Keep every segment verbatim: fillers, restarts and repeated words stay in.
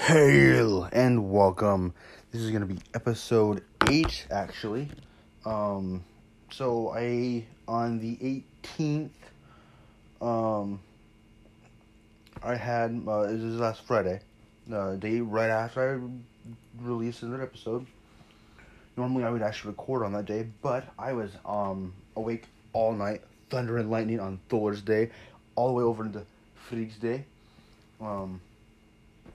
Hail and welcome. This is going to be episode eight, actually. Um, so I, on the eighteenth, um, I had, uh, it was last Friday, the day right after I released another episode. Normally I would actually record on that day, but I was, um, awake all night, thunder and lightning on Thor's day, all the way over into Frigg's day, um...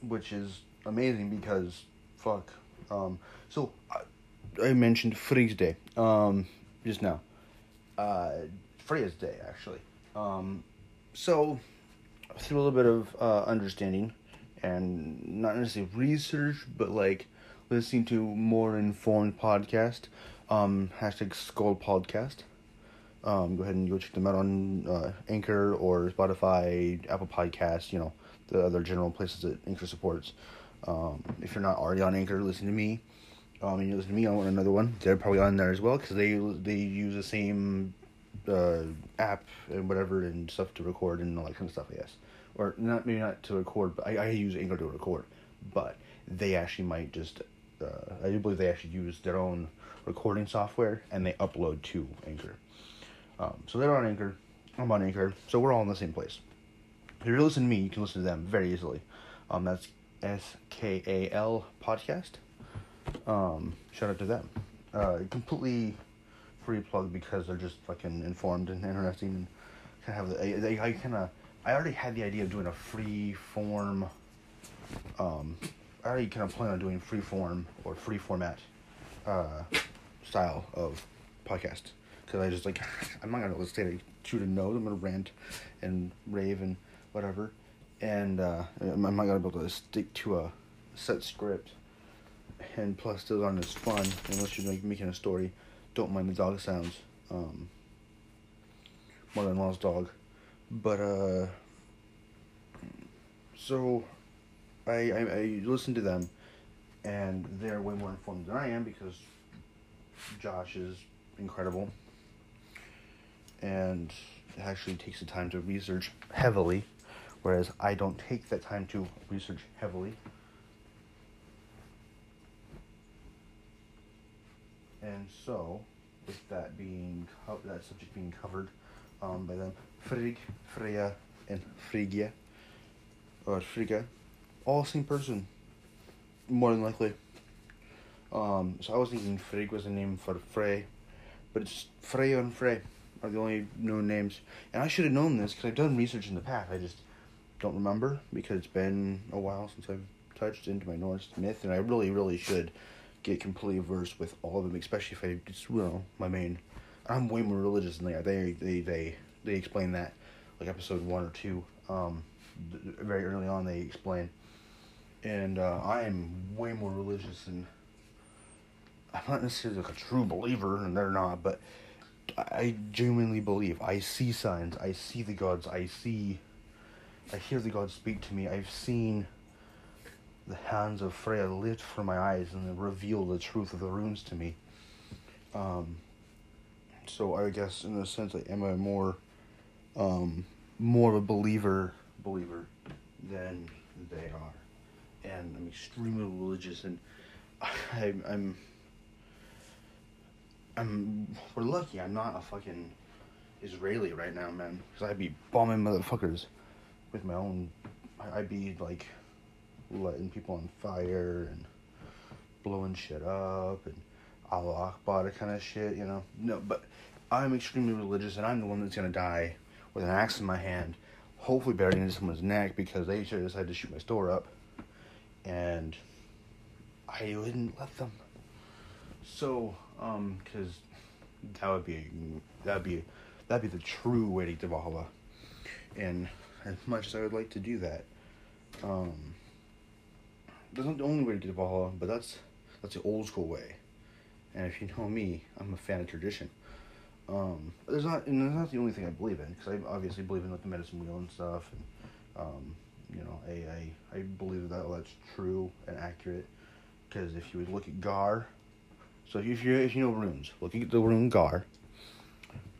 which is amazing because, fuck. Um, so, I, I mentioned Frig's Day um, just now. Uh, Freya's Day, actually. Um, so, through a little bit of uh, understanding, and not necessarily research, but, like, listening to more informed podcast, um, hashtag Skull Podcast. Um, go ahead and go check them out on uh, Anchor or Spotify, Apple Podcasts, you know. The other general places that Anchor supports. Um, if you're not already on Anchor, listen to me. Um, and you listen to me on another one. They're probably on there as well because they they use the same uh, app and whatever and stuff to record and all that kind of stuff, I guess. Or not maybe not to record, but I, I use Anchor to record. But they actually might just, uh, I do believe they actually use their own recording software and they upload to Anchor. Um, so they're on Anchor. I'm on Anchor. So we're all in the same place. If you're listening to me, you can listen to them very easily. Um, that's S K A L Podcast. Um, shout out to them. Uh, completely free plug because they're just fucking informed and interesting. And kind of have the, they, I kind of I already had the idea of doing a free form. Um, I already kind of plan on doing free form or free format, uh, style of podcast because I just like I'm not gonna listen to to know. I'm gonna rant and rave and whatever, and uh, I'm not gonna be able to stick to a set script, and plus still on is fun unless you're like making a story. Don't mind the dog sounds, um, mother-in-law's dog, but uh, so I, I I listen to them, and they're way more informed than I am because Josh is incredible, and actually takes the time to research heavily. Whereas I don't take that time to research heavily. And so, with that being co- that subject being covered um, by them, Frigg, Freya, and Frigga, or Frigga, all same person, more than likely. Um, so I was thinking Frigg was the name for Frey, but it's Freya and Frey are the only known names. And I should have known this because I've done research in the past. I just don't remember because it's been a while since I've touched into my Norse myth, and I really, really should get completely versed with all of them, especially if I just, you know, my main. I'm way more religious than they are. They, they, they, they explain that, like episode one or two, um, th- very early on they explain, and uh, I am way more religious than. I'm not necessarily like a true believer, and they're not, but I genuinely believe. I see signs. I see the gods. I see. I hear the gods speak to me. I've seen the hands of Freya lift from my eyes and reveal the truth of the runes to me. Um, so I guess in a sense, like, am I more, um, more of a believer believer than they are, and I'm extremely religious, and I, I'm. I'm. We're lucky. I'm not a fucking Israeli right now, man, because I'd be bombing motherfuckers. With my own, I'd be like letting people on fire and blowing shit up and Allah Akbar kind of shit, you know. No, but I'm extremely religious, and I'm the one that's gonna die with an axe in my hand, hopefully buried into someone's neck because they should have decided to shoot my store up, and I wouldn't let them. So, um, because that would be that'd be that'd be the true way to get to Valhalla, and as much as I would like to do that. Um, that's not the only way to get to Valhalla, but that's that's the old school way. And if you know me, I'm a fan of tradition. Um, there's not, and that's not the only thing I believe in, because I obviously believe in like the medicine wheel and stuff. And, um, you know, I I, I believe that well, that's true and accurate, because if you would look at Gar, so if you if you know runes, look at the rune Gar.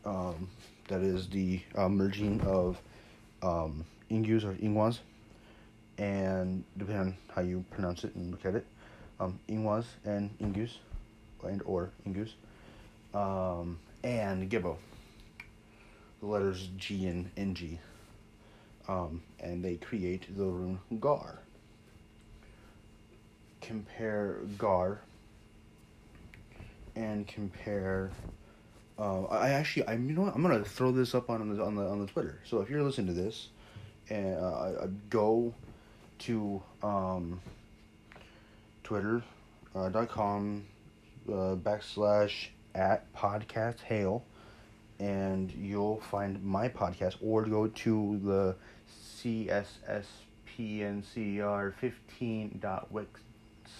Um, that is the uh, merging of. Um, Ingus or Ingwans and depending on how you pronounce it and look at it, um, Ingwaz and Ingus, and or Ingus, um, and Gibbo. The letters G and N G, um, and they create the rune Gar. Compare Gar and compare. Uh, I actually, I you know what? I'm gonna throw this up on the on the on the Twitter. So if you're listening to this, and uh, go to um, twitter dot com uh, uh, backslash at podcast Hale, and you'll find my podcast, or go to the C S S P N C R fifteen dot wix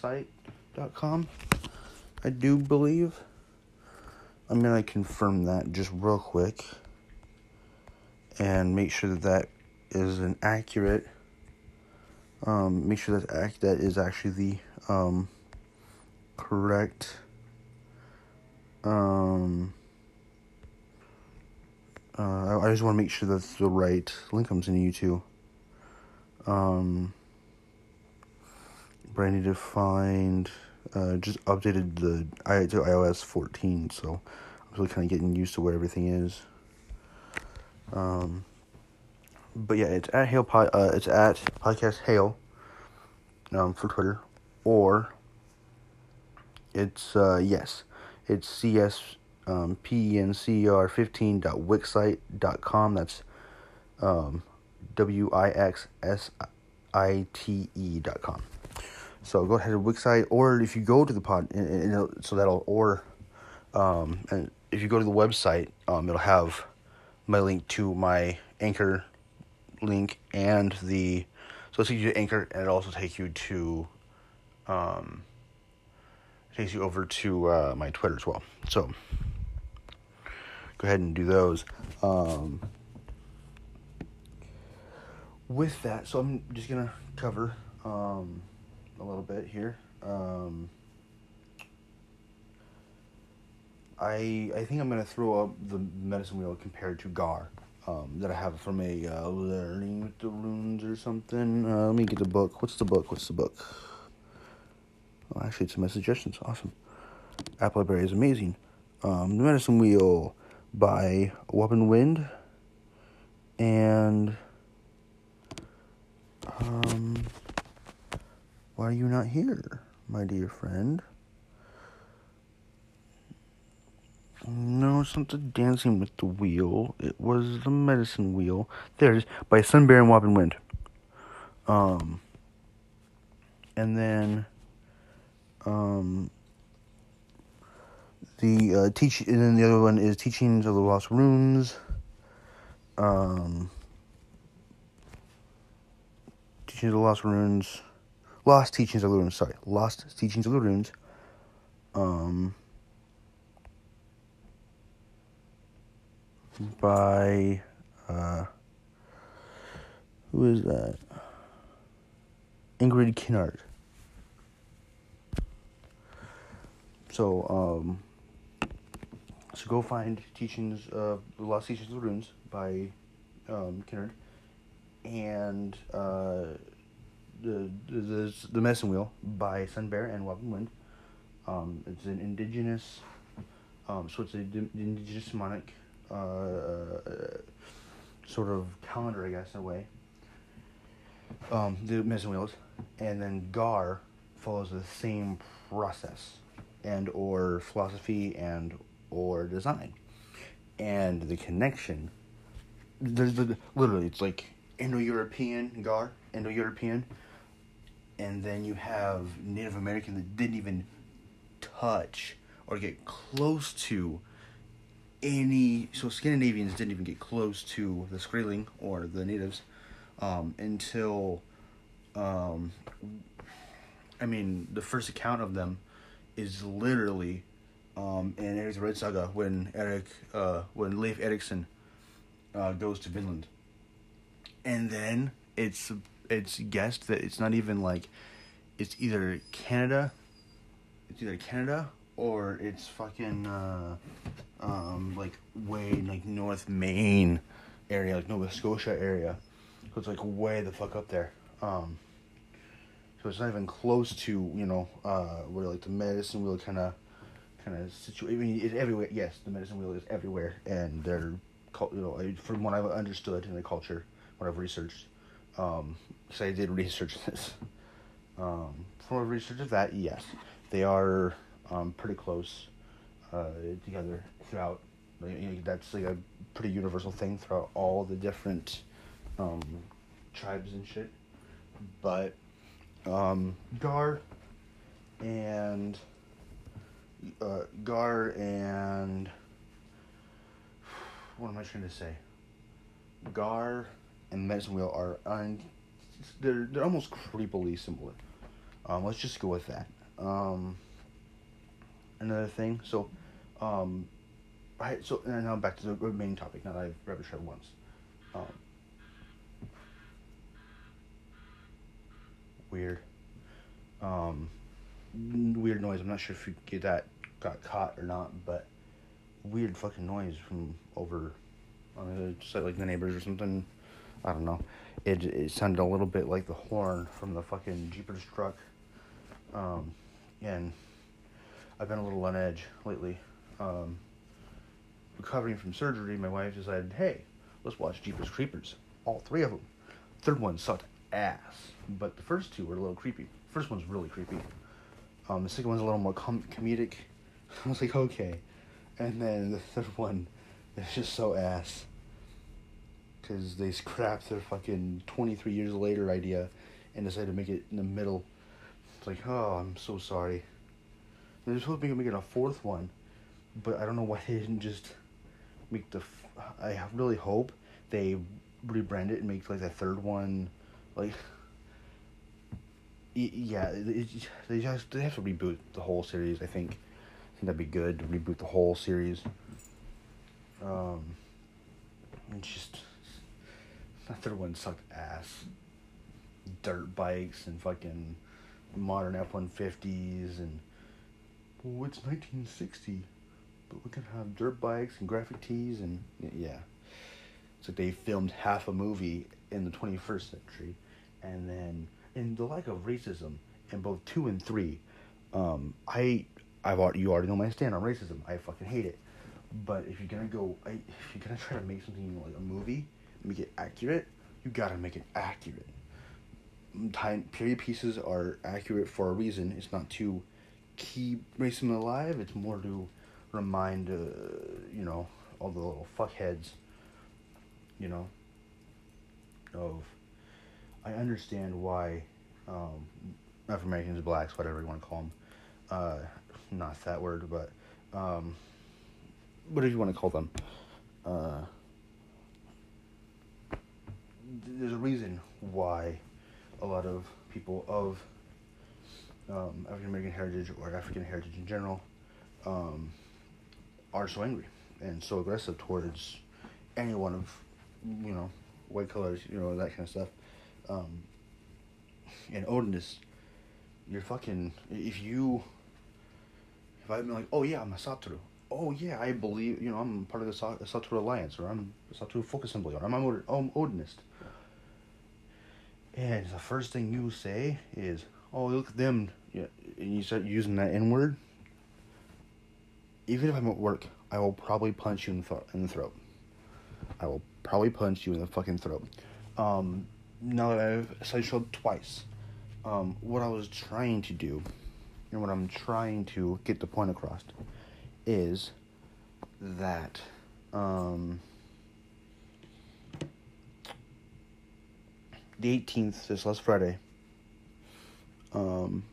site dot com, I do believe. I'm going to confirm that just real quick and make sure that that is an accurate, um, make sure that's act, that is actually the, um, correct, um, uh, I, I just want to make sure that's the right link comes into YouTube, um, but I need to find, uh, just updated the, I to I O S fourteen, so I'm still kind of getting used to what everything is, um, but yeah, it's at Hale Pod, uh, it's at Podcast Hale, um, for Twitter, or it's, uh, yes, it's C S P N C R fifteen dot wix site dot com, that's, um, W I X S I T E dot com. So go ahead to Wixsite, or if you go to the pod, and, and, and so that'll, or, um, and if you go to the website, um, it'll have my link to my Anchor link and the, so it'll take you to Anchor, and it'll also take you to, um, it takes you over to, uh, my Twitter as well. So go ahead and do those. Um, with that, so I'm just gonna cover, um, a little bit here. Um, I I think I'm gonna throw up the Medicine Wheel compared to Gar, um, that I have from a uh, Learning with the Runes or something. Uh, let me get the book. What's the book? What's the book? Oh, actually, it's my suggestions. Awesome. Appleberry is amazing. Um, the Medicine Wheel by Wapin Wind and um. Why are you not here, my dear friend? No, it's not the Dancing with the Wheel. It was the Medicine Wheel. There it is, by Sun Bear and Wapin Wind. Um, and then, um, the uh, teach, and then the other one is Teachings of the Lost Runes. Um, Teachings of the Lost Runes. Lost Teachings of the Runes, sorry. Lost Teachings of the Runes. Um, by, uh, who is that? Ingrid Kinnard. So, um, so go find Teachings, uh, Lost Teachings of the Runes by, um, Kinnard. And, uh, The, the the Medicine Wheel by Sun Bear and Wapin Wind. Um, it's an indigenous, um, so it's an di- indigenous mnemonic, uh, uh, sort of calendar, I guess, in a way. Um, the Medicine Wheels, and then Gar follows the same process, and or philosophy, and or design, and the connection. There's the literally, it's like Indo-European Gar, Indo-European. And then you have Native American that didn't even touch or get close to any... So Scandinavians didn't even get close to the Skraeling or the natives um, until... Um, I mean, the first account of them is literally um, in Eric's Red Saga when Eric, uh, when Leif Erikson uh, goes to Vinland. And then it's... It's guessed that it's not even like, it's either Canada, it's either Canada or it's fucking uh, um like way in like North Maine area, like Nova Scotia area, so it's like way the fuck up there. Um, So it's not even close to, you know, uh, where like the Medicine Wheel kind of, kind of situation. I mean, it's everywhere. Yes, the Medicine Wheel is everywhere, and they're, you know, from what I've understood in the culture, what I've researched, um, because I did research this. Um, from a research of that, yes, they are um pretty close, uh, together throughout. You know, that's like a pretty universal thing throughout all the different, um, tribes and shit, but. Um, Gar and uh, Gar and what am I trying to say? Gar and Medicine Wheel are un- they're they're almost creepily similar. Um, let's just go with that. Um, another thing. So, um, I so and now back to the main topic. Now that I've rabbit trailed once. Um, Weird, um, weird noise. I'm not sure if you get that got caught or not, but weird fucking noise from over on the other side, like the neighbors or something. I don't know. It it sounded a little bit like the horn from the fucking Jeepers truck. Um, and I've been a little on edge lately. Um, recovering from surgery, my wife decided, hey, let's watch Jeepers Creepers. All three of them. Third one sucked ass, but the first two were a little creepy. First one's really creepy. Um, the second one's a little more com- comedic. I was like, okay, and then the third one is just so ass because they scrapped their fucking twenty-three years later idea and decided to make it in the middle. It's like, oh, I'm so sorry. And they're supposed to make it a fourth one, but I don't know why they didn't just make the. F- I really hope they rebrand it and make like the third one. Like, yeah, it, it, they just they have to reboot the whole series, I think. I think that'd be good to reboot the whole series. Um, it's just, that third one sucked ass. Dirt bikes and fucking modern F one fifties and, oh, it's nineteen sixty, but we can have dirt bikes and graphic tees and, yeah. It's like they filmed half a movie in the twenty-first century. And then, in the lack of racism in both two and three, um, I, I've already, you already know my stand on racism. I fucking hate it. But if you're gonna go, I, if you're gonna try to make something like a movie, make it accurate. You gotta make it accurate. Time period pieces are accurate for a reason. It's not to keep racism alive. It's more to remind, uh, you know, all the little fuckheads, you know, of. I understand why um, African Americans, blacks, whatever you want to call them, uh, not that word, but um, whatever you want to call them, uh, there's a reason why a lot of people of um, African American heritage or African heritage in general um, are so angry and so aggressive towards anyone of, you know, white colors, you know, that kind of stuff. Um, and Odinist, you're fucking, if you, if I've been like, oh yeah, I'm a Sattru, oh yeah, I believe, you know, I'm part of the Sa- Sattru Alliance, or I'm a Sattru Folk Assembly, or I'm an Od- um, Odinist, and the first thing you say is, oh, look at them, yeah, and you start using that N-word, even if I'm at work, I will probably punch you in the, th- in the throat, I will probably punch you in the fucking throat, um, now that I've sideshowed twice, um, what I was trying to do, and what I'm trying to get the point across, is that, um, the eighteenth, this last Friday, um,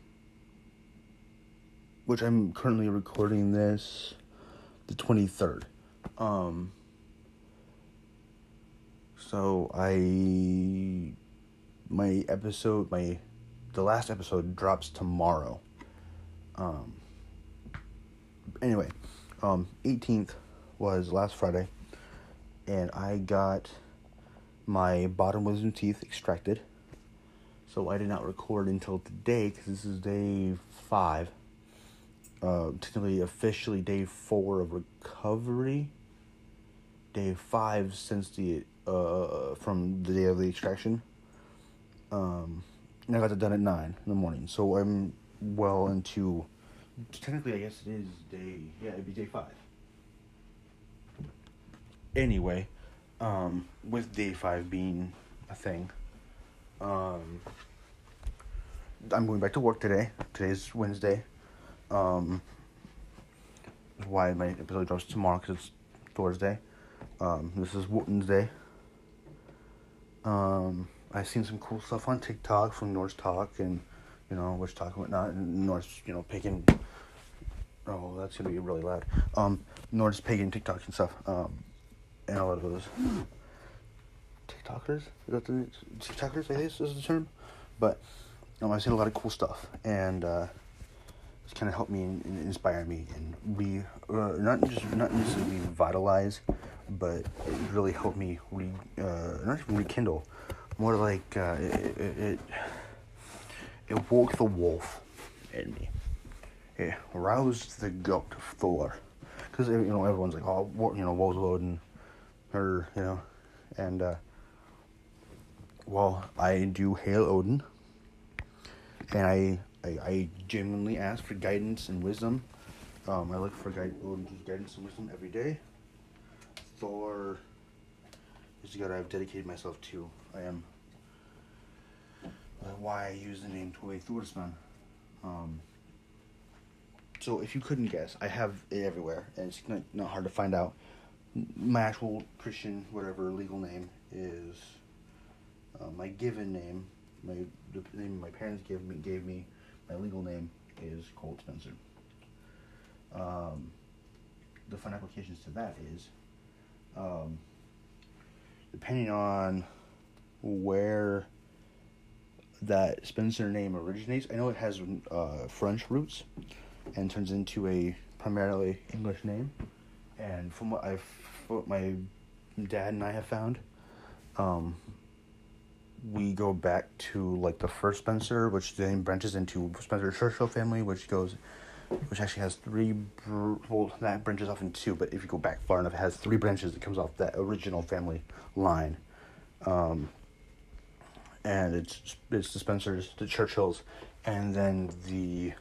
which I'm currently recording this, the twenty-third, um, So I, my episode, my, the last episode drops tomorrow. Um, anyway, um, eighteenth was last Friday, and I got my bottom wisdom teeth extracted. So I did not record until today, because this is day five. Uh, technically, officially day four of recovery. Day five since the... Uh, from the day of the extraction, um, And I got it done at nine in the morning. So I'm well into... Technically, I guess it is day... Yeah, it'd be day five. Anyway, um, with day five being a thing, um, I'm going back to work today. Today's Wednesday. Um, why my episode drops tomorrow, because it's Thursday. Um, this is Wotan's Day. Um... I've seen some cool stuff on TikTok from Nord's Talk and, you know, Witch Talk and whatnot. And Nord's, you know, pagan... Oh, that's going to be really loud. Um, Nord's pagan TikToks and stuff. Um, and a lot of those. TikTokers? Is that the... TikTokers, I guess, is the term. But, um, I've seen a lot of cool stuff. And, uh, it's kind of helped me and, and inspire me. And re... Uh, not just... Not necessarily revitalize, but it really helped me re... Uh, not even rekindle... More like, uh, it, it, it, it woke the wolf in me. It roused the goat of Thor. Because, you know, everyone's like, oh, you know, woe's Odin, or, you know. And, uh, well, I do hail Odin. And I, I, I genuinely ask for guidance and wisdom. Um, I look for guide, Odin's guidance and wisdom every day. Thor... It's a god I've dedicated myself to. I am why I use the name Toy Thorsman. Um So if you couldn't guess, I have it everywhere, and it's not, not hard to find out. My actual Christian, whatever legal name is, uh, my given name. My the name my parents gave me gave me. My legal name is Colt Spencer. Um, the fun applications to that is. Um, Depending on where that Spencer name originates, I know it has uh, French roots and turns into a primarily English name. And from what I've, what my dad and I have found, um, we go back to like the first Spencer, which then branches into Spencer Churchill family, which goes, which actually has three. Br- well, that branches off in two, but if you go back far enough, it has three branches that comes off that original family line, um, and it's it's the Spencers, the Churchills, and then the,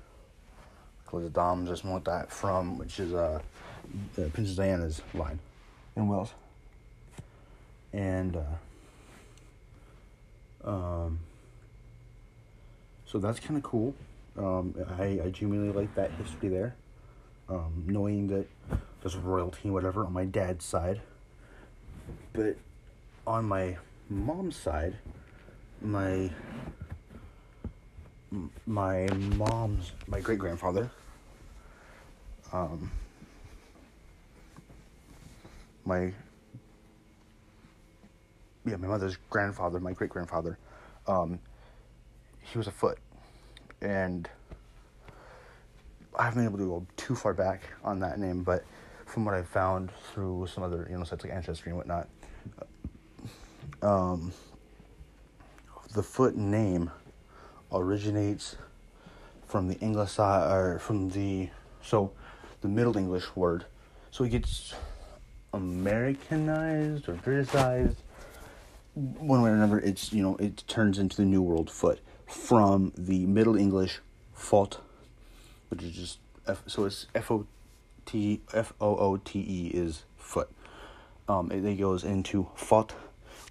the Doms or something like that from which is uh, the Princess Diana's line, in Wales. And uh, um, so that's kind of cool. Um, I, I genuinely like that history there. Um, knowing that there's royalty, whatever, on my dad's side. But on my mom's side, my my mom's my great grandfather, um, my yeah my mother's grandfather, my great grandfather, um, he was a foot. And I haven't been able to go too far back on that name, but from what I've found through some other, you know, sites like Ancestry and whatnot, um, the Foot name originates from the English, or from the, so the Middle English word. So it gets Americanized or Briticized. One way or another, it's, you know, it turns into the New World Foot. From the Middle English "fot," which is just F, so it's F O T F O O T E is foot. Um, it then goes into "fot,"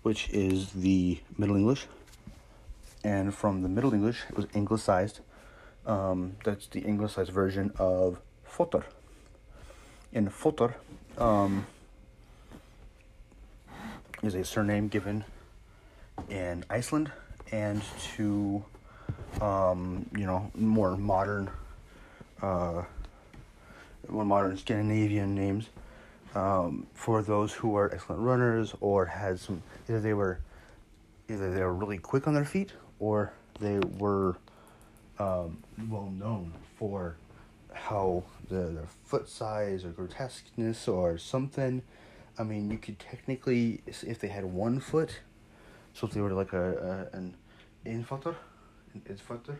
which is the Middle English, and from the Middle English it was Anglicized. Um, that's the Anglicized version of "fotter." In "fotter," um, is a surname given in Iceland. And to, um, you know, more modern, uh, more modern Scandinavian names, um, for those who are excellent runners or had some, either they were, either they were really quick on their feet or they were, um, well known for how the, their foot size or grotesqueness or something. I mean, you could technically, if they had one foot, so if they were like a, a an infatter, an idfatter,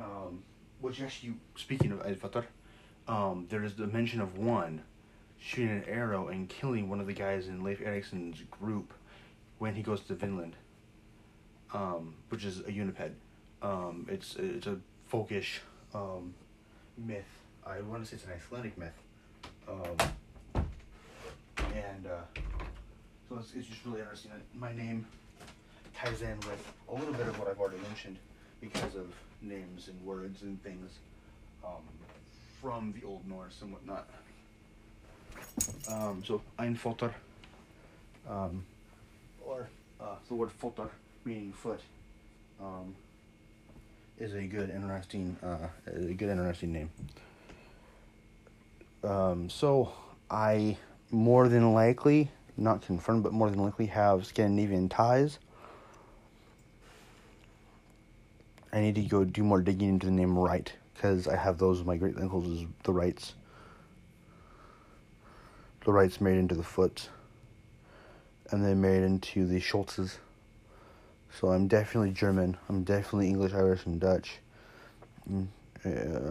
um, which actually, speaking of idfatter, um, there is the mention of one shooting an arrow and killing one of the guys in Leif Erikson's group when he goes to Vinland. um, which is a Uniped. Um, it's it's a folkish um, myth. I want to say it's an Icelandic myth. Um, and uh, so it's, it's just really interesting that my name ties in with a little bit of what I've already mentioned because of names and words and things um, from the Old Norse and whatnot. Um, so, Einfótur, um, or uh, the word fótur, meaning foot, um, is a good, interesting, uh, a good, interesting name. Um, so, I more than likely, not confirmed, but more than likely have Scandinavian ties. I need to go do more digging into the name Wright, because I have those with my great uncles as the Wrights. The Wrights married into the Foots, and they married into the Schultzes. So I'm definitely German. I'm definitely English, Irish, and Dutch. I'm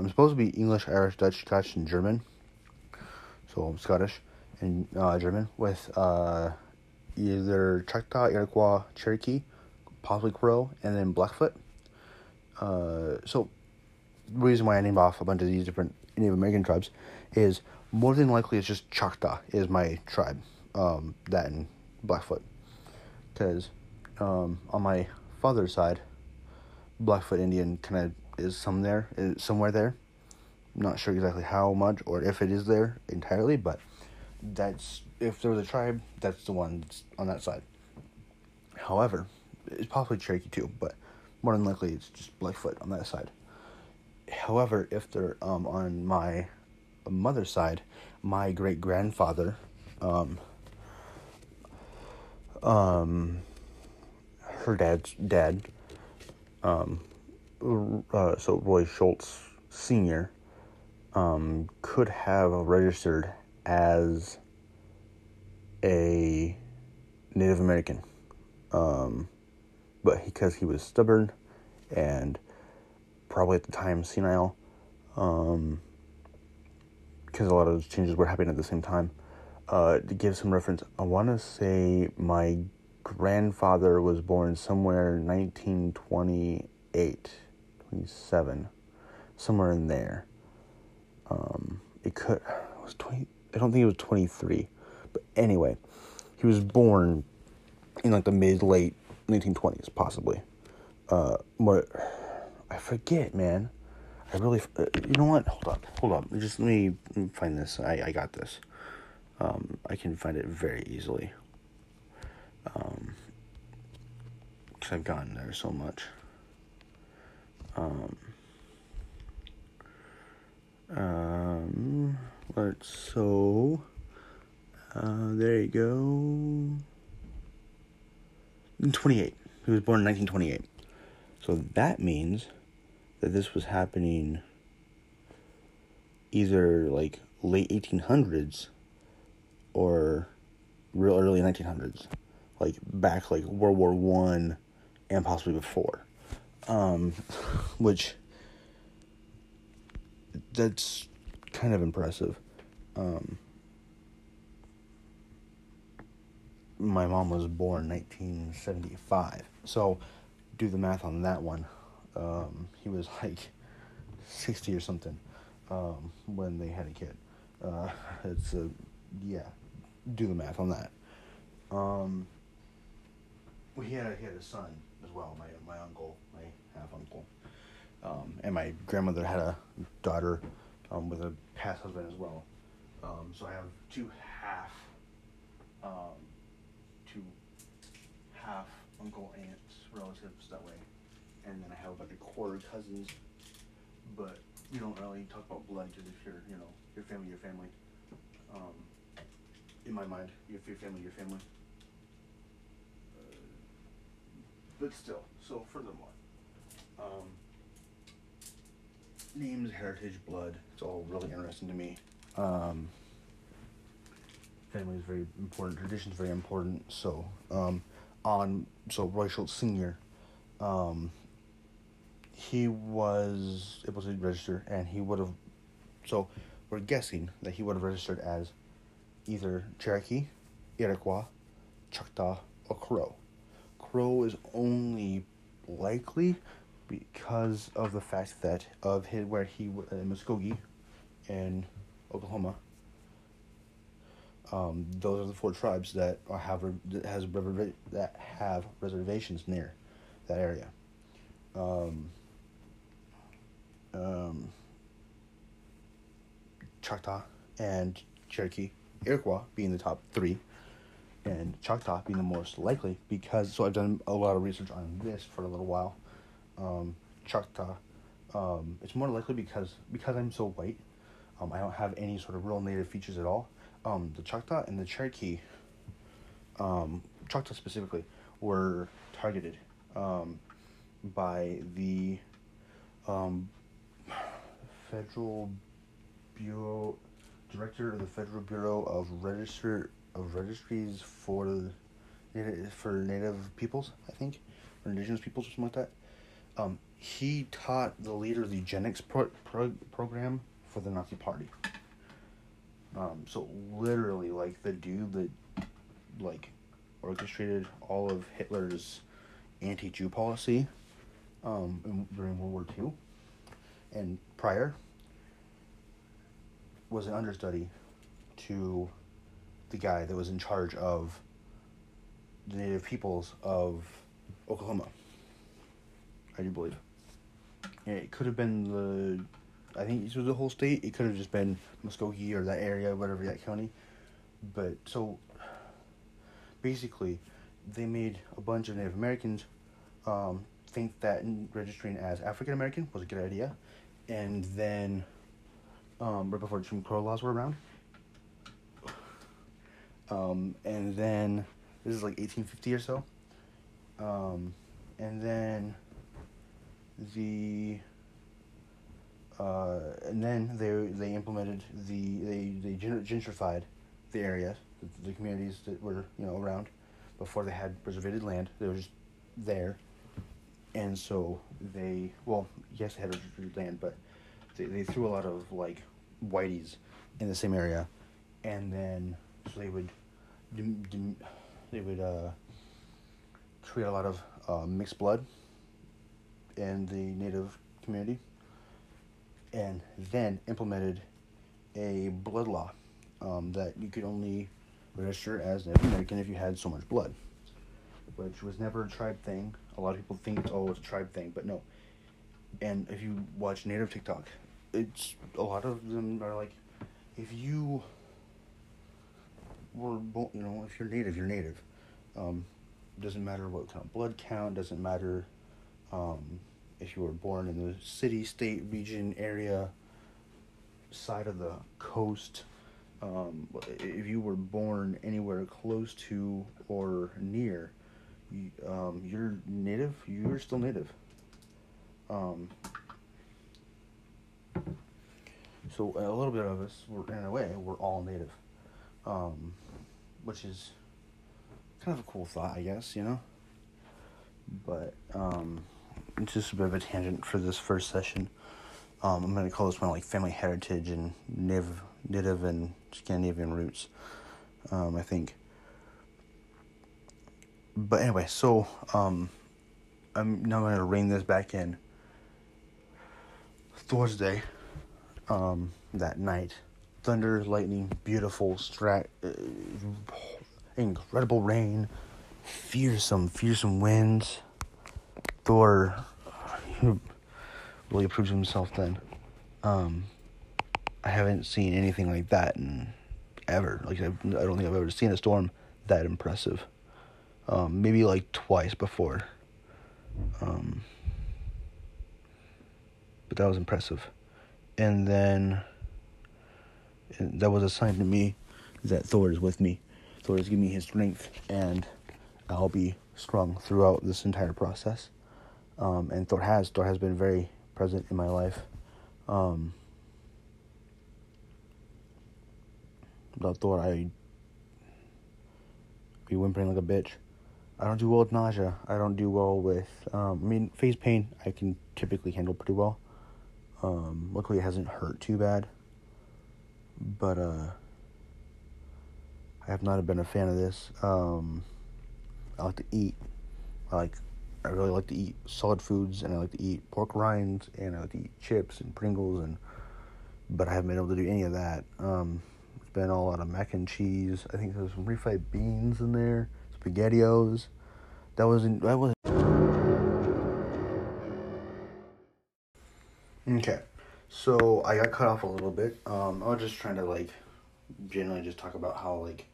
supposed to be English, Irish, Dutch, Scottish, and German. So I'm Scottish and uh, German with uh, either Choctaw, Iroquois, Cherokee, possibly Crow, and then Blackfoot. Uh, so the reason why I named off a bunch of these different Native American tribes is more than likely it's just Choctaw is my tribe, um, that and Blackfoot, because um, on my father's side, Blackfoot Indian kind of is some there, is somewhere there. I'm not sure exactly how much or if it is there entirely, but that's if there was a tribe, that's the one that's on that side. However, it's possibly Cherokee too, but more than likely it's just Blackfoot on that side. However, if they're um on my mother's side, my great-grandfather, um, um, her dad's dad, um, uh, so Roy Schultz Senior, um, could have registered as a Native American, um, but because he was stubborn and probably at the time senile, um, because a lot of those changes were happening at the same time. Uh, to give some reference, I want to say my grandfather was born somewhere nineteen twenty-eight, twenty-seven, somewhere in there. Um, it could, it was twenty, I don't think it was twenty-three, but anyway, he was born in like the mid late nineteen twenties, possibly. Uh, what, I forget, man. I really, uh, you know what? Hold up, hold up. Just let me, let me find this. I, I got this. Um, I can find it very easily. Um, because I've gotten there so much. Um, um, let's, so, uh, there you go. twenty-eight. He was born in nineteen twenty-eight. So that means that this was happening either like late eighteen hundreds or real early nineteen hundreds, like back like World War One and possibly before, um, which that's kind of impressive. Um, my mom was born nineteen seventy-five, so do the math on that one. Um, he was like sixty or something, um, when they had a kid. Uh, it's a, yeah, do the math on that. Um, well, he had a, he had a son as well. My, my uncle, my half uncle, um, and my grandmother had a daughter, um, with a past husband as well. Um, so I have two half, um, two half uncle aunts, relatives that way. And then I have like a quarter cousins, but you don't really talk about blood because if you're, you know, your family, your family. Um, in my mind, if your family, your family. Uh, but still, so furthermore, um, names, heritage, blood, it's all really interesting to me. Um, family is very important, tradition is very important. So, um, on, so Roy Schultz Senior, um, he was able to register, and he would have, so we're guessing that he would have registered as either Cherokee, Iroquois, Choctaw, or Crow. Crow is only likely because of the fact that of his, where he was in Muskogee and Oklahoma. Um, those are the four tribes that are have that has that have reservations near that area. Um, um, Choctaw and Cherokee, Iroquois being the top three, and Choctaw being the most likely because. So I've done a lot of research on this for a little while. Um, Choctaw, um, it's more likely because because I'm so white, um, I don't have any sort of real native features at all. Um, the Choctaw and the Cherokee, um, Choctaw specifically, were targeted, um, by the, um, Federal Bureau, Director of the Federal Bureau of Register, of Registries for, for Native Peoples, I think, or Indigenous Peoples or something like that. Um, he taught the leader the eugenics pro- pro- program for the Nazi Party. Um, so literally, like, the dude that, like, orchestrated all of Hitler's anti-Jew policy, um, during World War Two, and prior, was an understudy to the guy that was in charge of the native peoples of Oklahoma, I do believe. And it could have been the... I think it was the whole state. It could have just been Muskogee or that area, whatever, that county. But, so, basically, they made a bunch of Native Americans um, think that registering as African American was a good idea. And then, um, right before Jim Crow laws were around. Um, and then, this is like eighteen fifty or so. Um, and then, the... Uh, and then they they implemented the they they gentrified the area, the, the communities that were, you know, around before they had reservated land. They were just there, and so they well yes they had reservated land, but they, they threw a lot of, like, whiteys in the same area, and then so they would dim, dim, they would uh, create a lot of uh, mixed blood in the native community. And then implemented a blood law, um, that you could only register as Native American if you had so much blood, which was never a tribe thing. A lot of people think, oh, it's a tribe thing, but no. And if you watch Native TikTok, it's a lot of them are like, if you were, you know, if you're Native, you're Native. Um, doesn't matter what kind of blood count. Doesn't matter. Um, If you were born in the city, state, region, area, side of the coast, um, if you were born anywhere close to or near, you, um, you're native, you're still native. Um, so a little bit of us, we're, in a way, we're all native, um, which is kind of a cool thought, I guess, you know? But, um... it's just a bit of a tangent for this first session. Um, I'm going to call this one, like, family heritage and Native, Native and Scandinavian roots, um, I think. But anyway, so um, I'm now going to rein this back in. Thursday, um, that night, thunder, lightning, beautiful, stra- uh, incredible rain, fearsome, fearsome winds. Thor really proves himself then. Um, I haven't seen anything like that in ever. Like, I, I don't think I've ever seen a storm that impressive. Um, maybe like twice before. Um, but that was impressive. And then that was a sign to me that Thor is with me. Thor is giving me his strength, and I'll be strong throughout this entire process. Um, and Thor has, Thor has been very present in my life. Um, without Thor, I'd be whimpering like a bitch. I don't do well with nausea. I don't do well with, um, I mean, face pain I can typically handle pretty well. Um, luckily it hasn't hurt too bad. But, uh, I have not been a fan of this. Um, I like to eat. I like I really like to eat solid foods, and I like to eat pork rinds, and I like to eat chips and Pringles, and but I haven't been able to do any of that. Um, it's been all out of mac and cheese. I think there's some refried beans in there, SpaghettiOs. That wasn't. That wasn't. Okay, so I got cut off a little bit. Um, I was just trying to like generally just talk about how like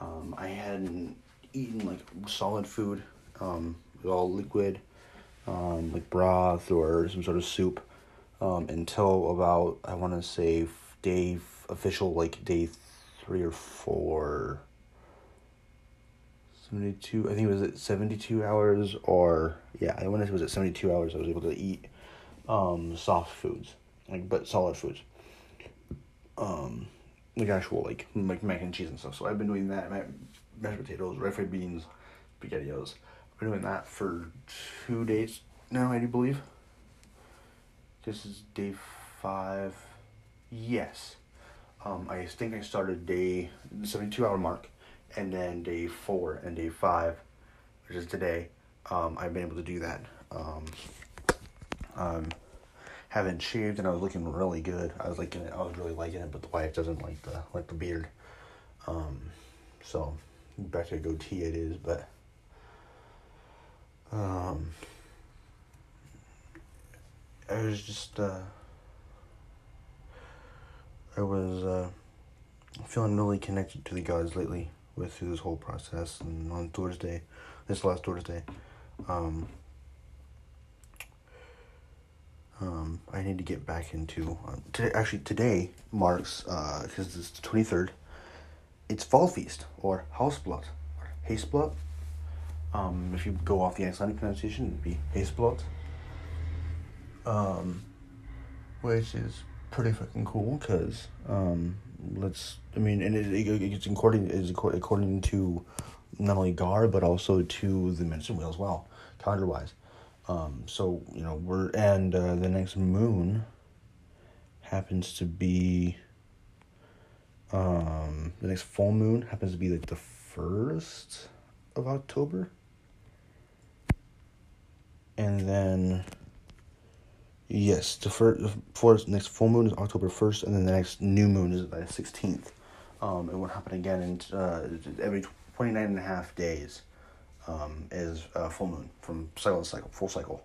um I hadn't eaten like solid food. Um, all liquid, um, like broth or some sort of soup, um, until about, I want to say, day, official, like, day three or four, seventy-two, I think it was at seventy-two hours, or, yeah, I want to say it was at seventy-two hours, I was able to eat, um, soft foods, like, but solid foods, um, like actual, like, like mac and cheese and stuff, so I've been doing that, mashed potatoes, refried beans, SpaghettiOs. Been doing that for two days now, I do believe. This is day five. Yes. Um, I think I started day seventy-two hour mark, and then day four and day five, which is today. Um, I've been able to do that. Um, um, haven't shaved, and I was looking really good. I was liking it. I was really liking it, but the wife doesn't like the like the beard. Um, so back to a goatee it is, but. Um, I was just, uh, I was, uh, feeling really connected to the gods lately with through this whole process, and on Thursday, this last Thursday, um, um, I need to get back into, um, today, actually today marks, uh, because it's the twenty-third, it's Fall Feast, or Hausblatt, or Hausblatt. Um, if you go off the Icelandic pronunciation, it'd be Hausblatt, um, which is pretty fucking cool, because, um, let's, I mean, and it, it, it's according, it's according to not only Gar, but also to the Medicine Wheel as well, calendar-wise, um, so, you know, we're, and, uh, the next moon happens to be, um, the next full moon happens to be, like, the first of October. And then, yes, the first, the first, next full moon is October first, and then the next new moon is the sixteenth. Um, it will happen again in, uh, every twenty-nine and a half days, um, is a full moon, from cycle to cycle, full cycle.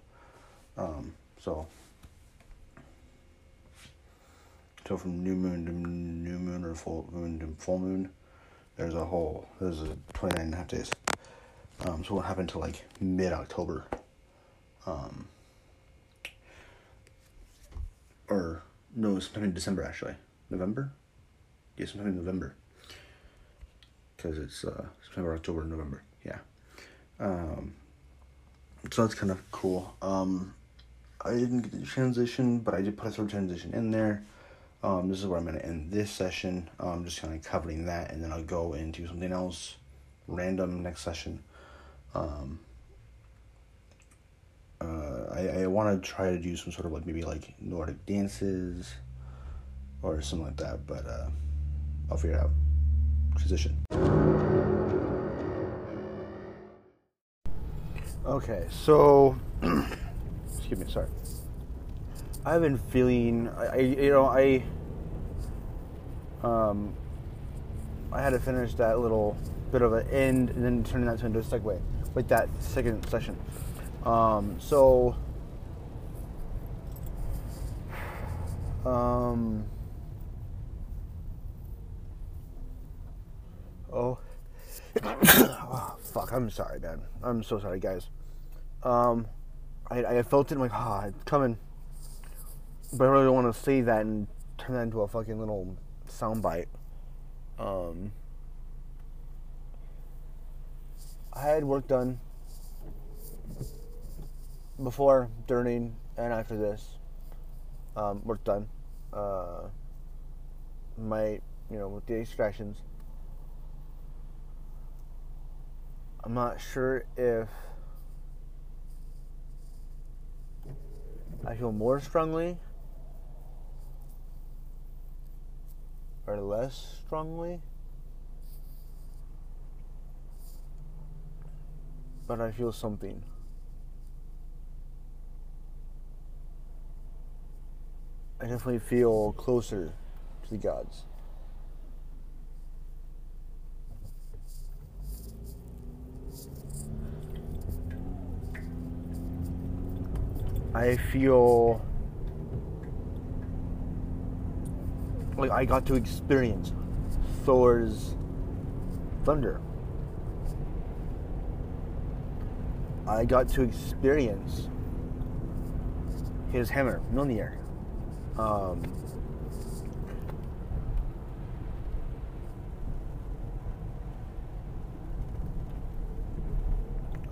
Um, so, so from new moon to new moon, or full moon to full moon, there's a whole, there's a twenty-nine and a half days. Um, so what happened to like mid-October, um, or no, sometime in December actually, November, yeah, sometime in November, because it's uh, September, October, November, yeah, um, so that's kind of cool. Um, I didn't get the transition, but I did put a third transition in there. Um, this is where I'm going to end this session. Um, just kind of covering that, and then I'll go into something else, random next session. Um, uh, I, I want to try to do some sort of like maybe like Nordic dances or something like that, but uh, I'll figure it out. Transition. Okay, so excuse me, sorry. I've been feeling, I, I you know I um I had to finish that little bit of an end, and then turning that into a segue, like that second session. Um, so, um, oh, oh, fuck! I'm sorry, man. I'm so sorry, guys. Um, I I felt it, I'm like, ah, oh, it's coming, but I really don't want to say that and turn that into a fucking little soundbite. Um. I had work done before, during, and after this. Um, work done. Uh, my, you know, with the extractions. I'm not sure if I feel more strongly or less strongly. But I feel something. I definitely feel closer to the gods. I feel like I got to experience Thor's thunder. I got to experience his hammer, Mjolnir. Um,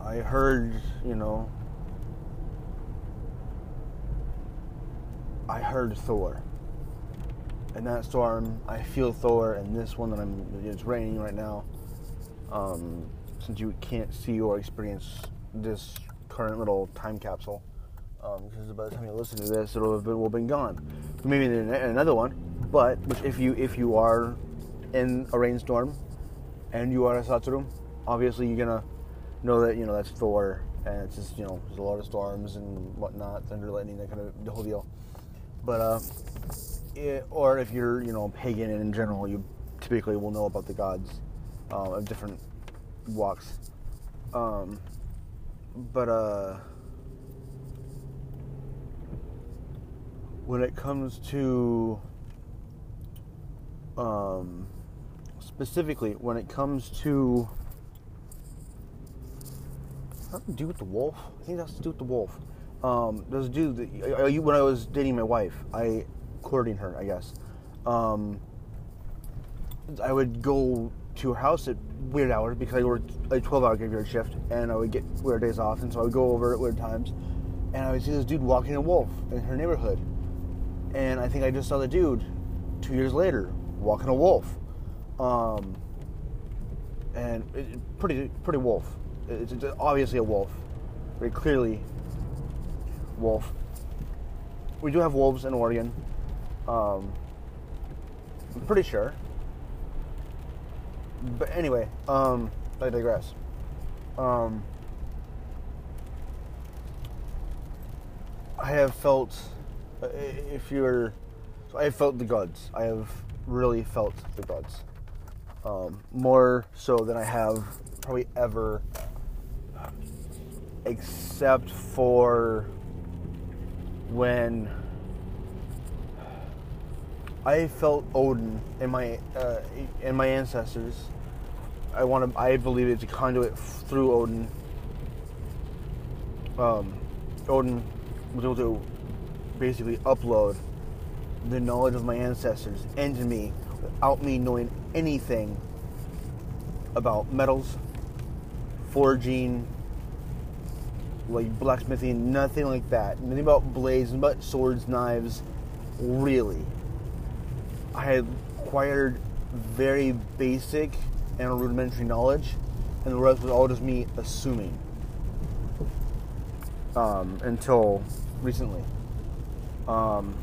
I heard, you know, I heard Thor. In that storm, I feel Thor, and this one that I'm, it's raining right now. Um, since you can't see or experience this current little time capsule, um, because by the time you listen to this, it'll have been, will have been gone. Maybe in another one, but which if you if you are in a rainstorm and you are a Satsuru, obviously you're gonna know that you know that's Thor, and it's just you know there's a lot of storms and whatnot, thunder, lightning, that kind of the whole deal. But, uh, it, or if you're, you know, pagan and in general, you typically will know about the gods uh, of different walks. Um, but, uh, when it comes to, um, specifically, when it comes to, something to do with the wolf? I think that's to do with the wolf. Um, there's a dude that, when I was dating my wife, I, courting her, I guess, um, I would go to her house at weird hours because I worked a twelve hour graveyard shift, and I would get weird days off, and so I would go over at weird times, and I would see this dude walking a wolf in her neighborhood, and I think I just saw the dude two years later walking a wolf, um, and it, pretty, pretty wolf, it's, it's obviously a wolf, very clearly wolf. We do have wolves in Oregon. Um, I'm pretty sure. But anyway, um, I digress. Um, I have felt, if you're, so I have felt the gods. I have really felt the gods. Um, more so than I have probably ever, except for when I felt Odin and my uh, and my ancestors. I want to. I believe it's a conduit f- through Odin. Um, Odin was able to basically upload the knowledge of my ancestors into me without me knowing anything about metals, forging, like blacksmithing, nothing like that. Nothing about blades, nothing about swords, knives, really. I had acquired very basic and rudimentary knowledge, and the rest was all just me assuming. Um, until recently. Um,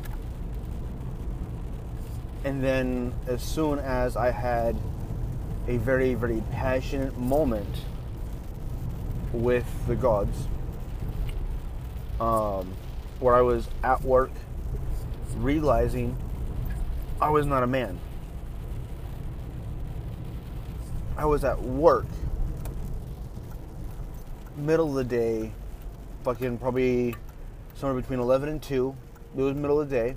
and then as soon as I had a very, very passionate moment with the gods, Um, where I was at work realizing I was not a man. I was at work middle of the day, fucking probably somewhere between eleven and two, it was middle of the day,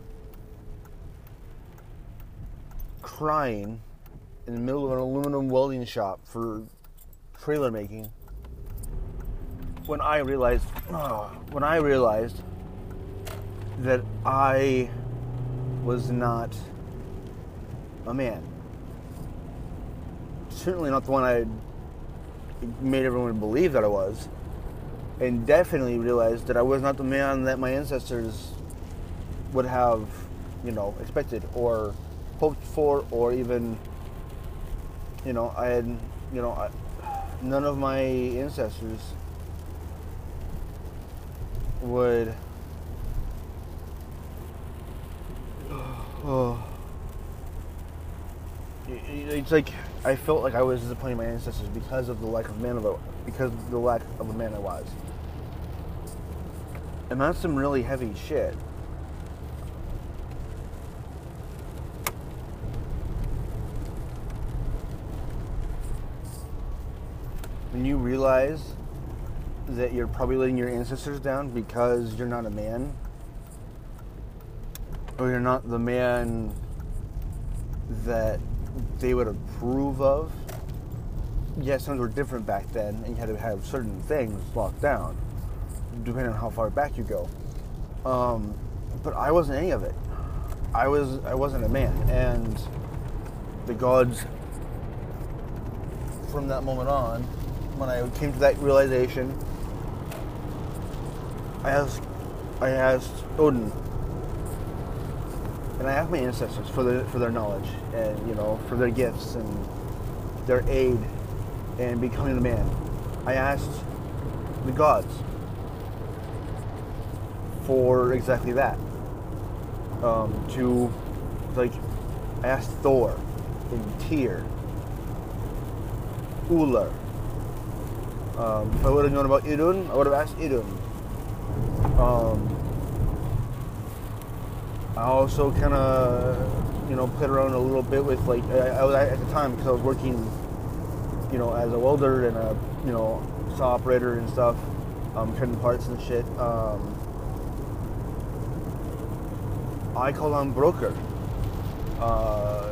crying in the middle of an aluminum welding shop for trailer making. When I realized, oh, when I realized that I was not a man, certainly not the one I made everyone believe that I was, and definitely realized that I was not the man that my ancestors would have, you know, expected or hoped for, or even, you know, I had, you know, I, none of my ancestors would oh, it's like I felt like I was disappointing my ancestors because of the lack of man of a, because of the lack of a man I was, and that's some really heavy shit. when you realize that you're probably letting your ancestors down because you're not a man, or you're not the man that they would approve of. Yes, things were different back then, and you had to have certain things locked down, depending on how far back you go. Um, but I wasn't any of it. I was I wasn't a man, and the gods, from that moment on, when I came to that realization, I asked I asked Odin, and I asked my ancestors for the for their knowledge, and you know, for their gifts and their aid in becoming a man. I asked the gods for exactly that. Um, to, like, I asked Thor and Tyr, Uller. Um, if I would have known about Idun, I would have asked Idun. Um, I also kind of, you know, played around a little bit with, like, I, I was at the time, because I was working, you know, as a welder and a, you know, saw operator and stuff, um, cutting parts and shit. Um, I called on Brokkr, uh,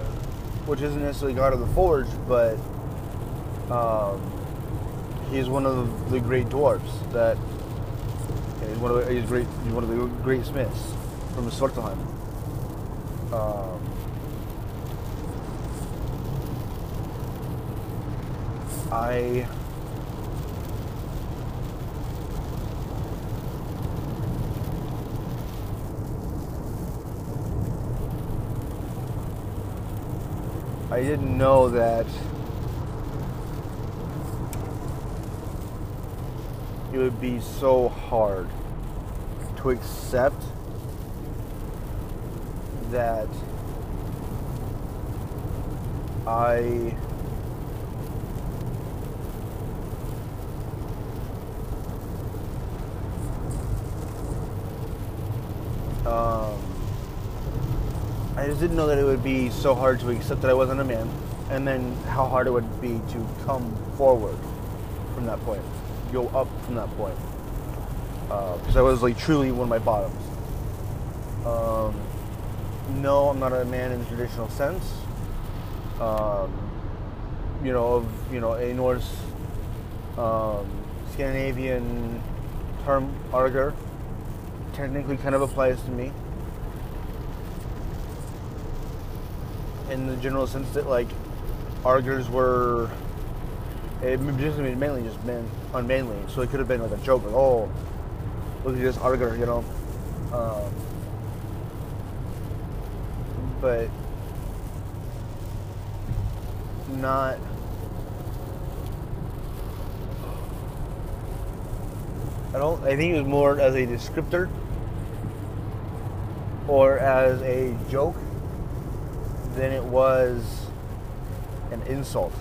which isn't necessarily God of the Forge, but um, he's one of the great dwarves. That he's one of the, he's great. He's one of the great smiths from Svartalfheim. Um, I I didn't know that it would be so hard to accept that I um I just didn't know that it would be so hard to accept that I wasn't a man, and then how hard it would be to come forward from that point, go up from that point, because uh, I was like truly one of my bottoms. Um, no, I'm not a man in the traditional sense, um, you know, of you know a Norse, um, Scandinavian term, arger, technically kind of applies to me. In the general sense that, like, Argers were, it just mainly just men, unmanly, so it could have been like a joke, like, oh, look at this Arger, you know, um, but not, I don't, I think it was more as a descriptor, or as a joke, than it was an insult.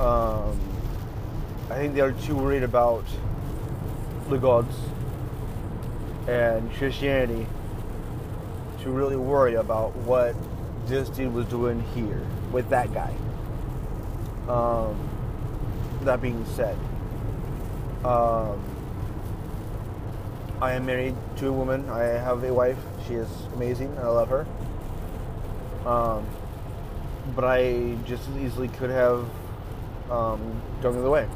Um, I think they are too worried about the gods and Christianity to really worry about what this dude was doing here with that guy. Um, that being said, um, I am married to a woman. I have a wife. She is amazing, and I love her. Um, but I just as easily could have um, gone the other way.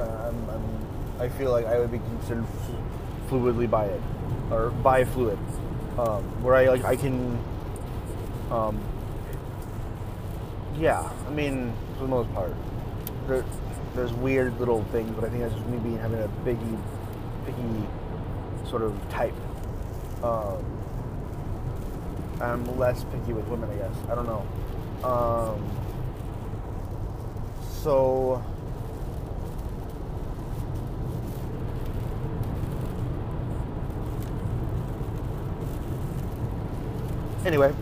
Uh, I'm, I'm, I feel like I would be considered f- fluidly bi it, or bi fluid, um, where I like I can. Um, yeah, I mean, for the most part, there, there's weird little things, but I think that's just me being having a biggie. Picky sort of type. Um, I'm less picky with women, I guess. I don't know. Um, so anyway,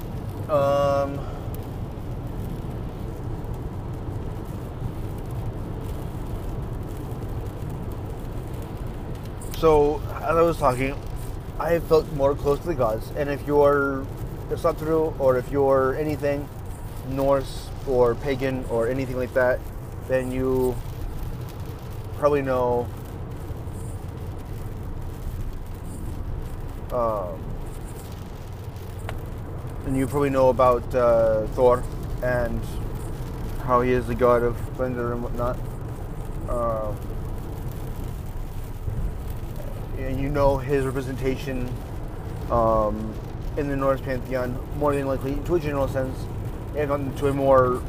um, So, as I was talking, I felt more close to the gods. And if you're a Satyr or if you're anything, Norse or pagan or anything like that, then you probably know um, and you probably know about uh, Thor and how he is the god of splendor and whatnot. Um, and you know his representation um, in the Norse pantheon, more than likely, to a general sense, and to a more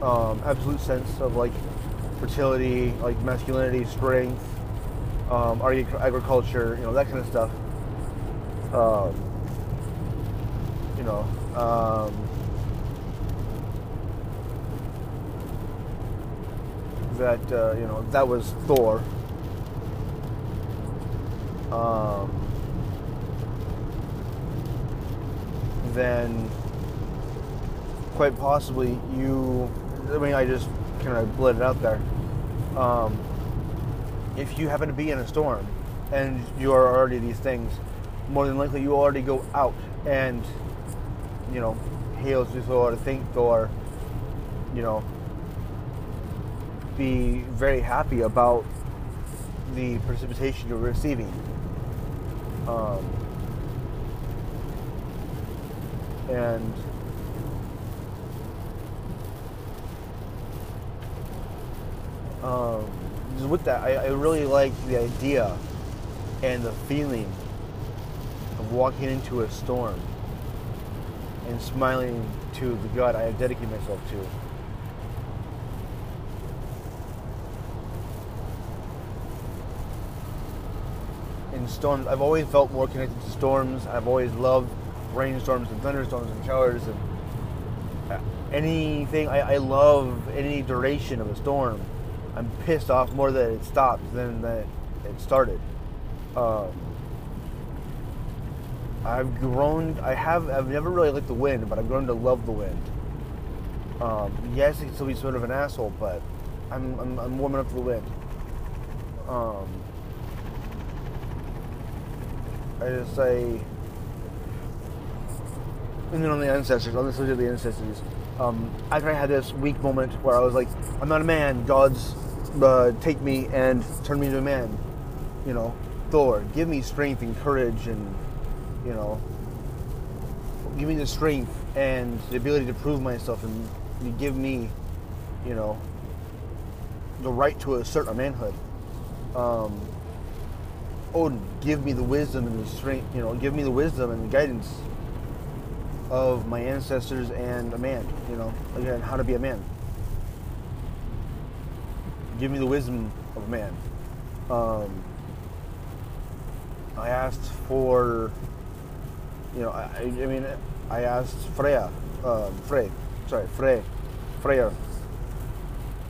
um, absolute sense of like fertility, like masculinity, strength, um, agriculture, you know, that kind of stuff. Um, you know, um, that uh, you know, that was Thor. Um, then, quite possibly, you. I mean, I just kind of bled it out there. Um, if you happen to be in a storm and you are already these things, more than likely you already go out and, you know, hail to Thor, thank Thor, you know, be very happy about the precipitation you're receiving. Um, and um, with that, I, I really like the idea and the feeling of walking into a storm and smiling to the God I have dedicated myself to. Storms. I've always felt more connected to storms. I've always loved rainstorms and thunderstorms and showers and anything. I, I love any duration of a storm. I'm pissed off more that it stopped than that it started. Um, I've grown. I have. I've never really liked the wind, but I've grown to love the wind. Um, yes, I can still be sort of an asshole, but I'm I'm, I'm warming up to the wind. Um. I just say, and then on the ancestors, on the subject of the ancestors, um, I kind of had this weak moment where I was like, I'm not a man, gods uh, take me and turn me into a man, you know, Thor, give me strength and courage and, you know, give me the strength and the ability to prove myself and you give me, you know, the right to assert a manhood. Um, Odin, give me the wisdom and the strength, you know, give me the wisdom and the guidance of my ancestors and a man, you know, again, how to be a man. Give me the wisdom of a man. Um, I asked for, you know, I, I mean, I asked Freya, uh, Frey, sorry, Frey, Freyr.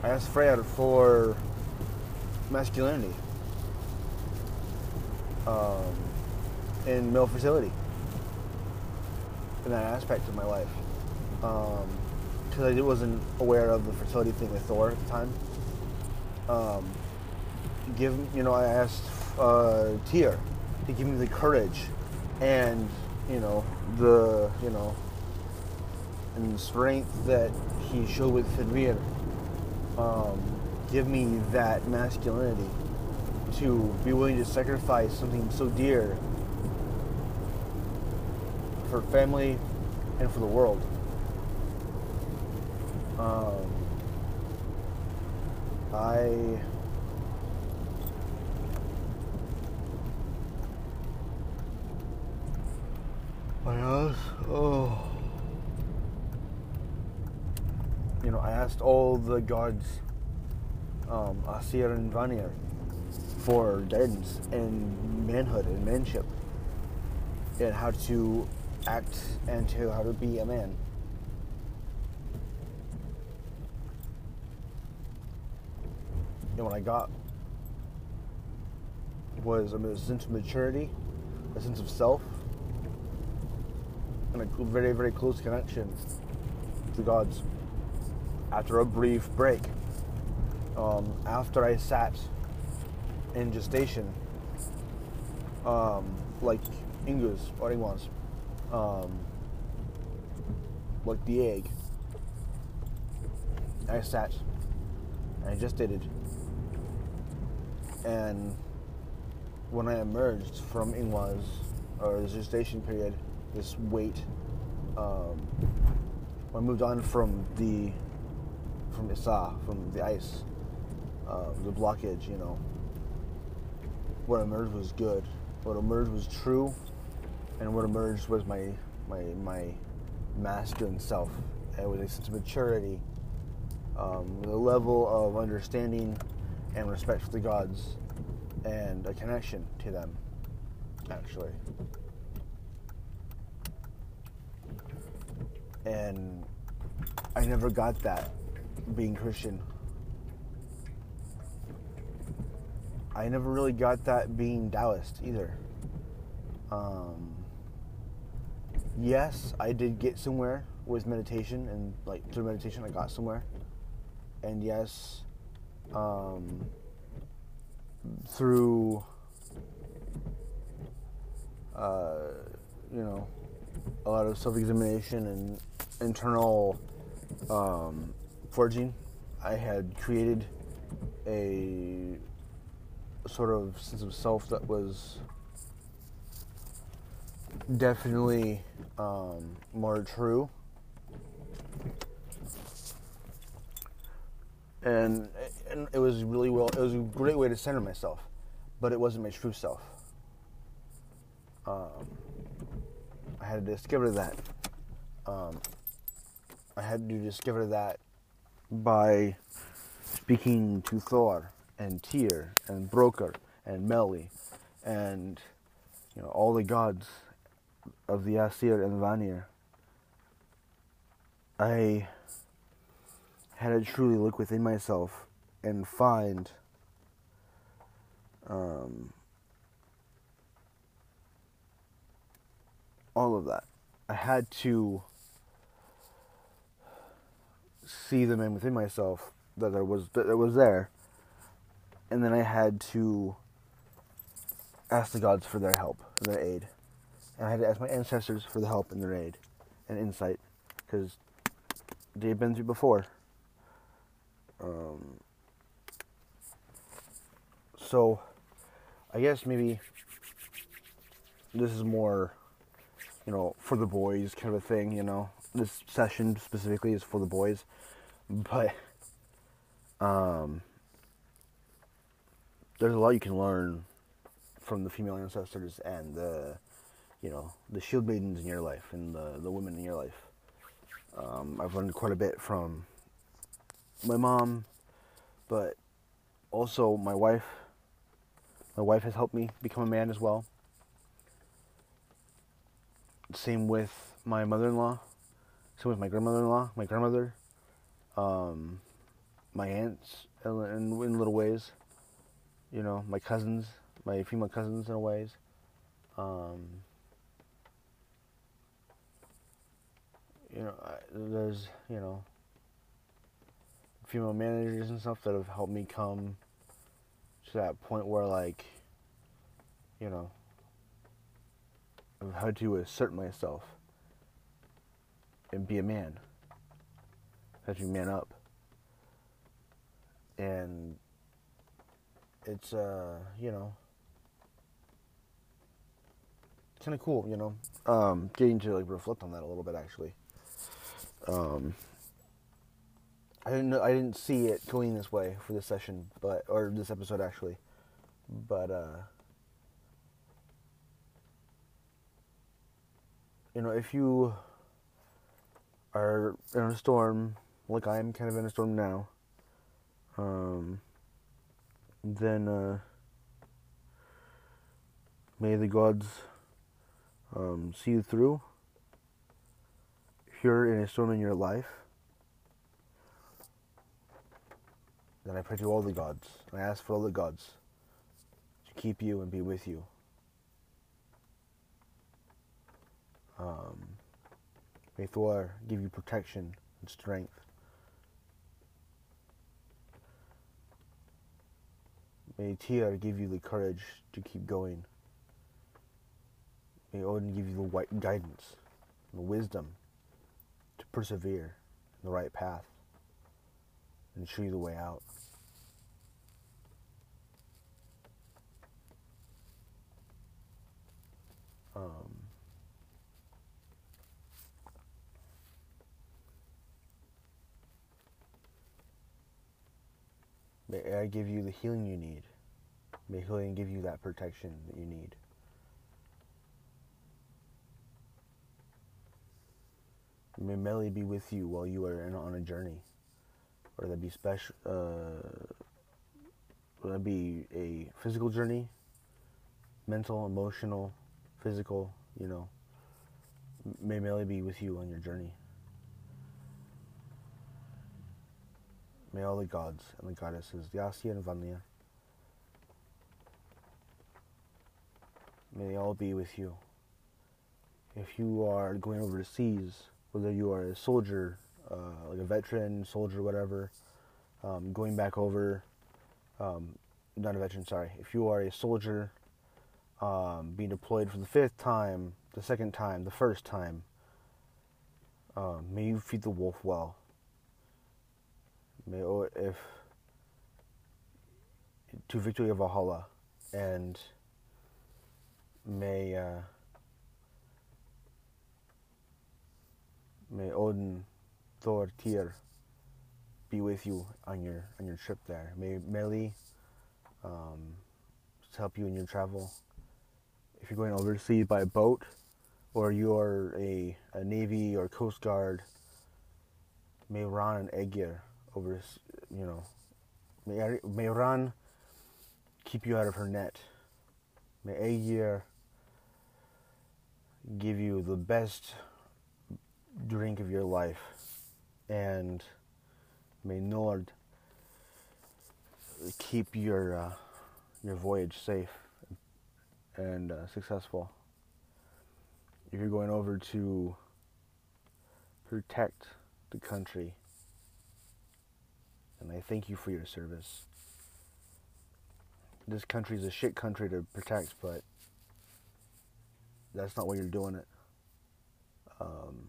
I asked Freyr for masculinity. Um, and male fertility in that aspect of my life, because um, I wasn't aware of the fertility thing with Thor at the time. Um, give you know, I asked uh, Tyr to give me the courage, and you know the you know and the strength that he showed with Fenrir. Um, give me that masculinity to be willing to sacrifice something so dear for family and for the world. Um, I I asked, oh, you know, I asked all the gods, um, Æsir and Vanir, for guidance and manhood and manship and how to act and to how to be a man. And what I got was a sense of maturity, a sense of self, and a very, very close connection to gods. After a brief break, um, after I sat in gestation, um, like Ingus, or he wants, um, like the egg, I sat, and I just did it. And when I emerged from Ingvar's, or the gestation period, this weight, um, when I moved on from the, from Issa, from the ice, uh, the blockage, you know, what emerged was good, what emerged was true, and what emerged was my, my, my masculine self. It was a sense of maturity, um, a level of understanding and respect for the gods, and a connection to them, actually. And I never got that being Christian. I never really got that being Taoist either. Um, yes, I did get somewhere with meditation, and like through meditation I got somewhere. And yes, um, through, uh, you know, a lot of self-examination and internal um, forging, I had created a sort of sense of self that was definitely um, more true. And, and it was really well, it was a great way to center myself, but it wasn't my true self. Um, I had to discover that. Um, I had to discover that by speaking to Thor and Tyr and Brokkr and Meli and, you know, all the gods of the Æsir and Vanir. I had to truly look within myself and find um, all of that. I had to see the man within myself that there was that there was there, and then I had to ask the gods for their help, for their aid, and I had to ask my ancestors for the help and their aid and insight, because they've been through before. Um, so I guess maybe this is more, you know, for the boys kind of thing, you know, this session specifically is for the boys, but, um, there's a lot you can learn from the female ancestors and the, you know, the shield maidens in your life and the, the women in your life. Um, I've learned quite a bit from my mom, but also my wife. My wife has helped me become a man as well. Same with my mother-in-law. Same with my grandmother-in-law, my grandmother, um, my aunts in, in, in little ways. You know, my cousins, my female cousins in ways. Um, you know, I, there's, you know, female managers and stuff that have helped me come to that point where, like, you know, I've had to assert myself and be a man. I've had to man up. And it's, uh, you know, kind of cool, you know, um, getting to, like, reflect on that a little bit, actually. Um... I didn't know, I didn't see it going this way for this session, but or this episode actually, but uh, you know, if you are in a storm, like I am kind of in a storm now, um, then uh, may the gods um, see you through. If you're in a storm in your life, then I pray to all the gods, and I ask for all the gods to keep you and be with you. Um, may Thor give you protection and strength. May Tyr give you the courage to keep going. May Odin give you the guidance and the wisdom to persevere in the right path. and show you the way out. Um, may I give you the healing you need. May healing give you that protection that you need. May Meli be with you while you are in, on a journey. Whether that be special, uh, whether that be a physical journey, mental, emotional, physical, you know, may Meli be with you on your journey. May all the gods and the goddesses, the Æsir and Vanir, may they all be with you. If you are going over the seas, whether you are a soldier, uh, like a veteran, soldier, whatever, um, going back over, um, not a veteran, sorry. If you are a soldier, Um, being deployed for the fifth time, the second time, the first time. Um, may you feed the wolf well. May oh, if to victory of Valhalla, and may uh, may Odin, Thor, Tyr be with you on your on your trip there. May Meli um, help you in your travel. If you're going overseas by boat, or you are a, a Navy or Coast Guard, may Ran and Ægir over, you know, may, may Ran keep you out of her net. May Ægir give you the best drink of your life, and may Nord keep your uh, your voyage safe and uh, successful. If you're going over to protect the country, and I thank you for your service. This country is a shit country to protect, but that's not why you're doing it. Um,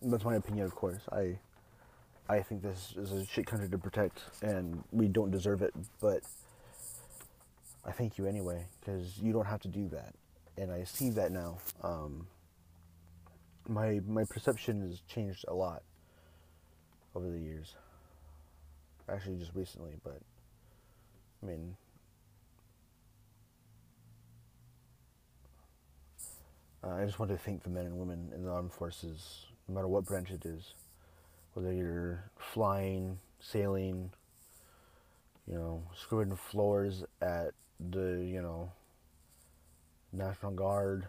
that's my opinion, of course. I I think this is a shit country to protect, and we don't deserve it, but I thank you anyway, because you don't have to do that, and I see that now. Um, my my perception has changed a lot over the years. Actually, just recently, but I mean, uh, I just want to thank the men and women in the armed forces, no matter what branch it is, whether you're flying, sailing, you know, scrubbing floors at the, you know, National Guard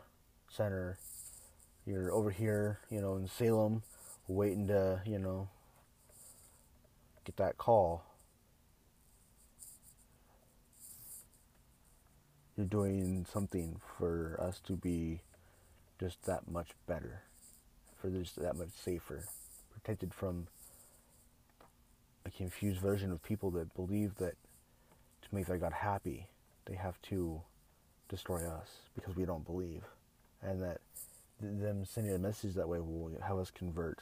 Center. You're over here, you know, in Salem, waiting to, you know, get that call. You're doing something for us to be just that much better, for just that much safer, protected from a confused version of people that believe that to make their God happy, they have to destroy us because we don't believe, and that th- them sending a message that way will have us convert.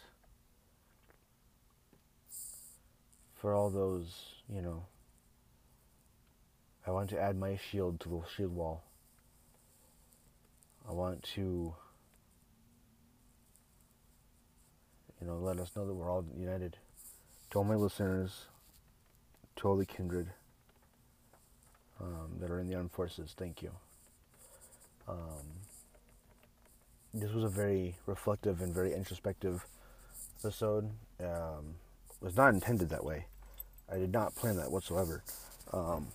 For all those, you know, I want to add my shield to the shield wall. I want to, you know, let us know that we're all united. To all my listeners, to all the kindred um, that are in the armed forces, thank you. Um, this was a very reflective and very introspective episode. Um, it was not intended that way. I did not plan that whatsoever. Um,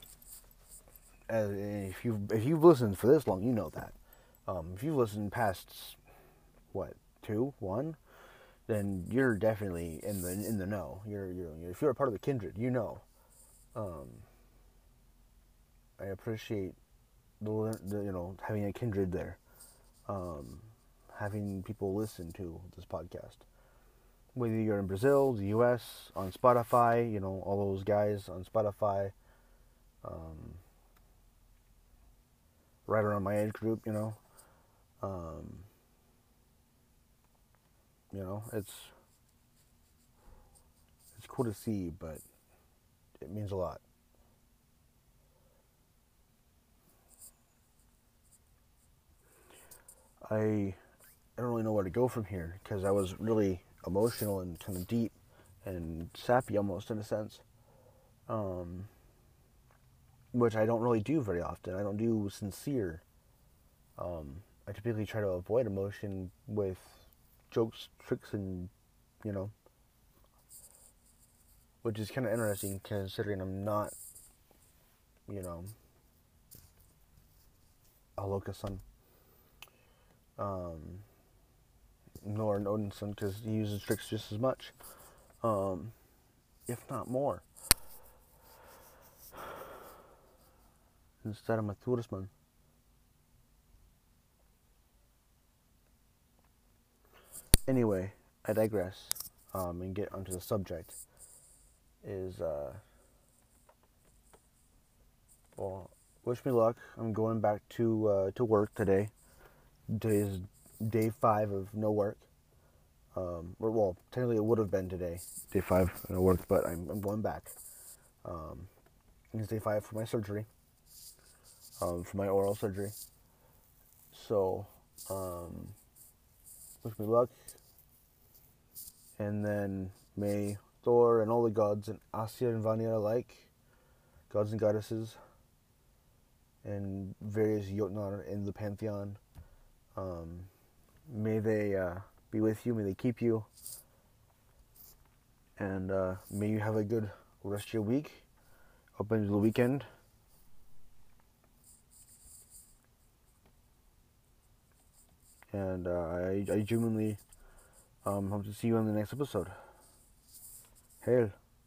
as if you if you've listened for this long, you know that. Um, if you've listened past what two, one. Then you're definitely in the in the know. You're you're if you're a part of the kindred, you know. Um, I appreciate the, the you know having a kindred there, um, having people listen to this podcast. Whether you're in Brazil, the U S, on Spotify, you know all those guys on Spotify, um, right around my age group, you know. Um, You know, it's it's cool to see, but it means a lot. I I don't really know where to go from here, because I was really emotional and kind of deep and sappy almost, in a sense, um, which I don't really do very often. I don't do sincere. Um, I typically try to avoid emotion with jokes, tricks, and, you know, which is kind of interesting considering I'm not, you know, a locust son. Um... nor an Odinson, because he uses tricks just as much, um, if not more. Instead, I'm a tourisman. Anyway, I digress, um, and get onto the subject. Is, uh, well, wish me luck. I'm going back to, uh, to work today. Today's day five of no work. Um, or, well, technically it would have been today, day five of no work, but I'm, I'm going back. Um, it's day five for my surgery, um, for my oral surgery. So, um, wish me luck. And then may Thor and all the gods and Æsir and Vanir alike, gods and goddesses, and various Jotnar in the pantheon, um, may they uh, be with you, may they keep you, and uh, may you have a good rest of your week, up into the weekend. And uh, I, I genuinely um, hope to see you on the next episode. Hail.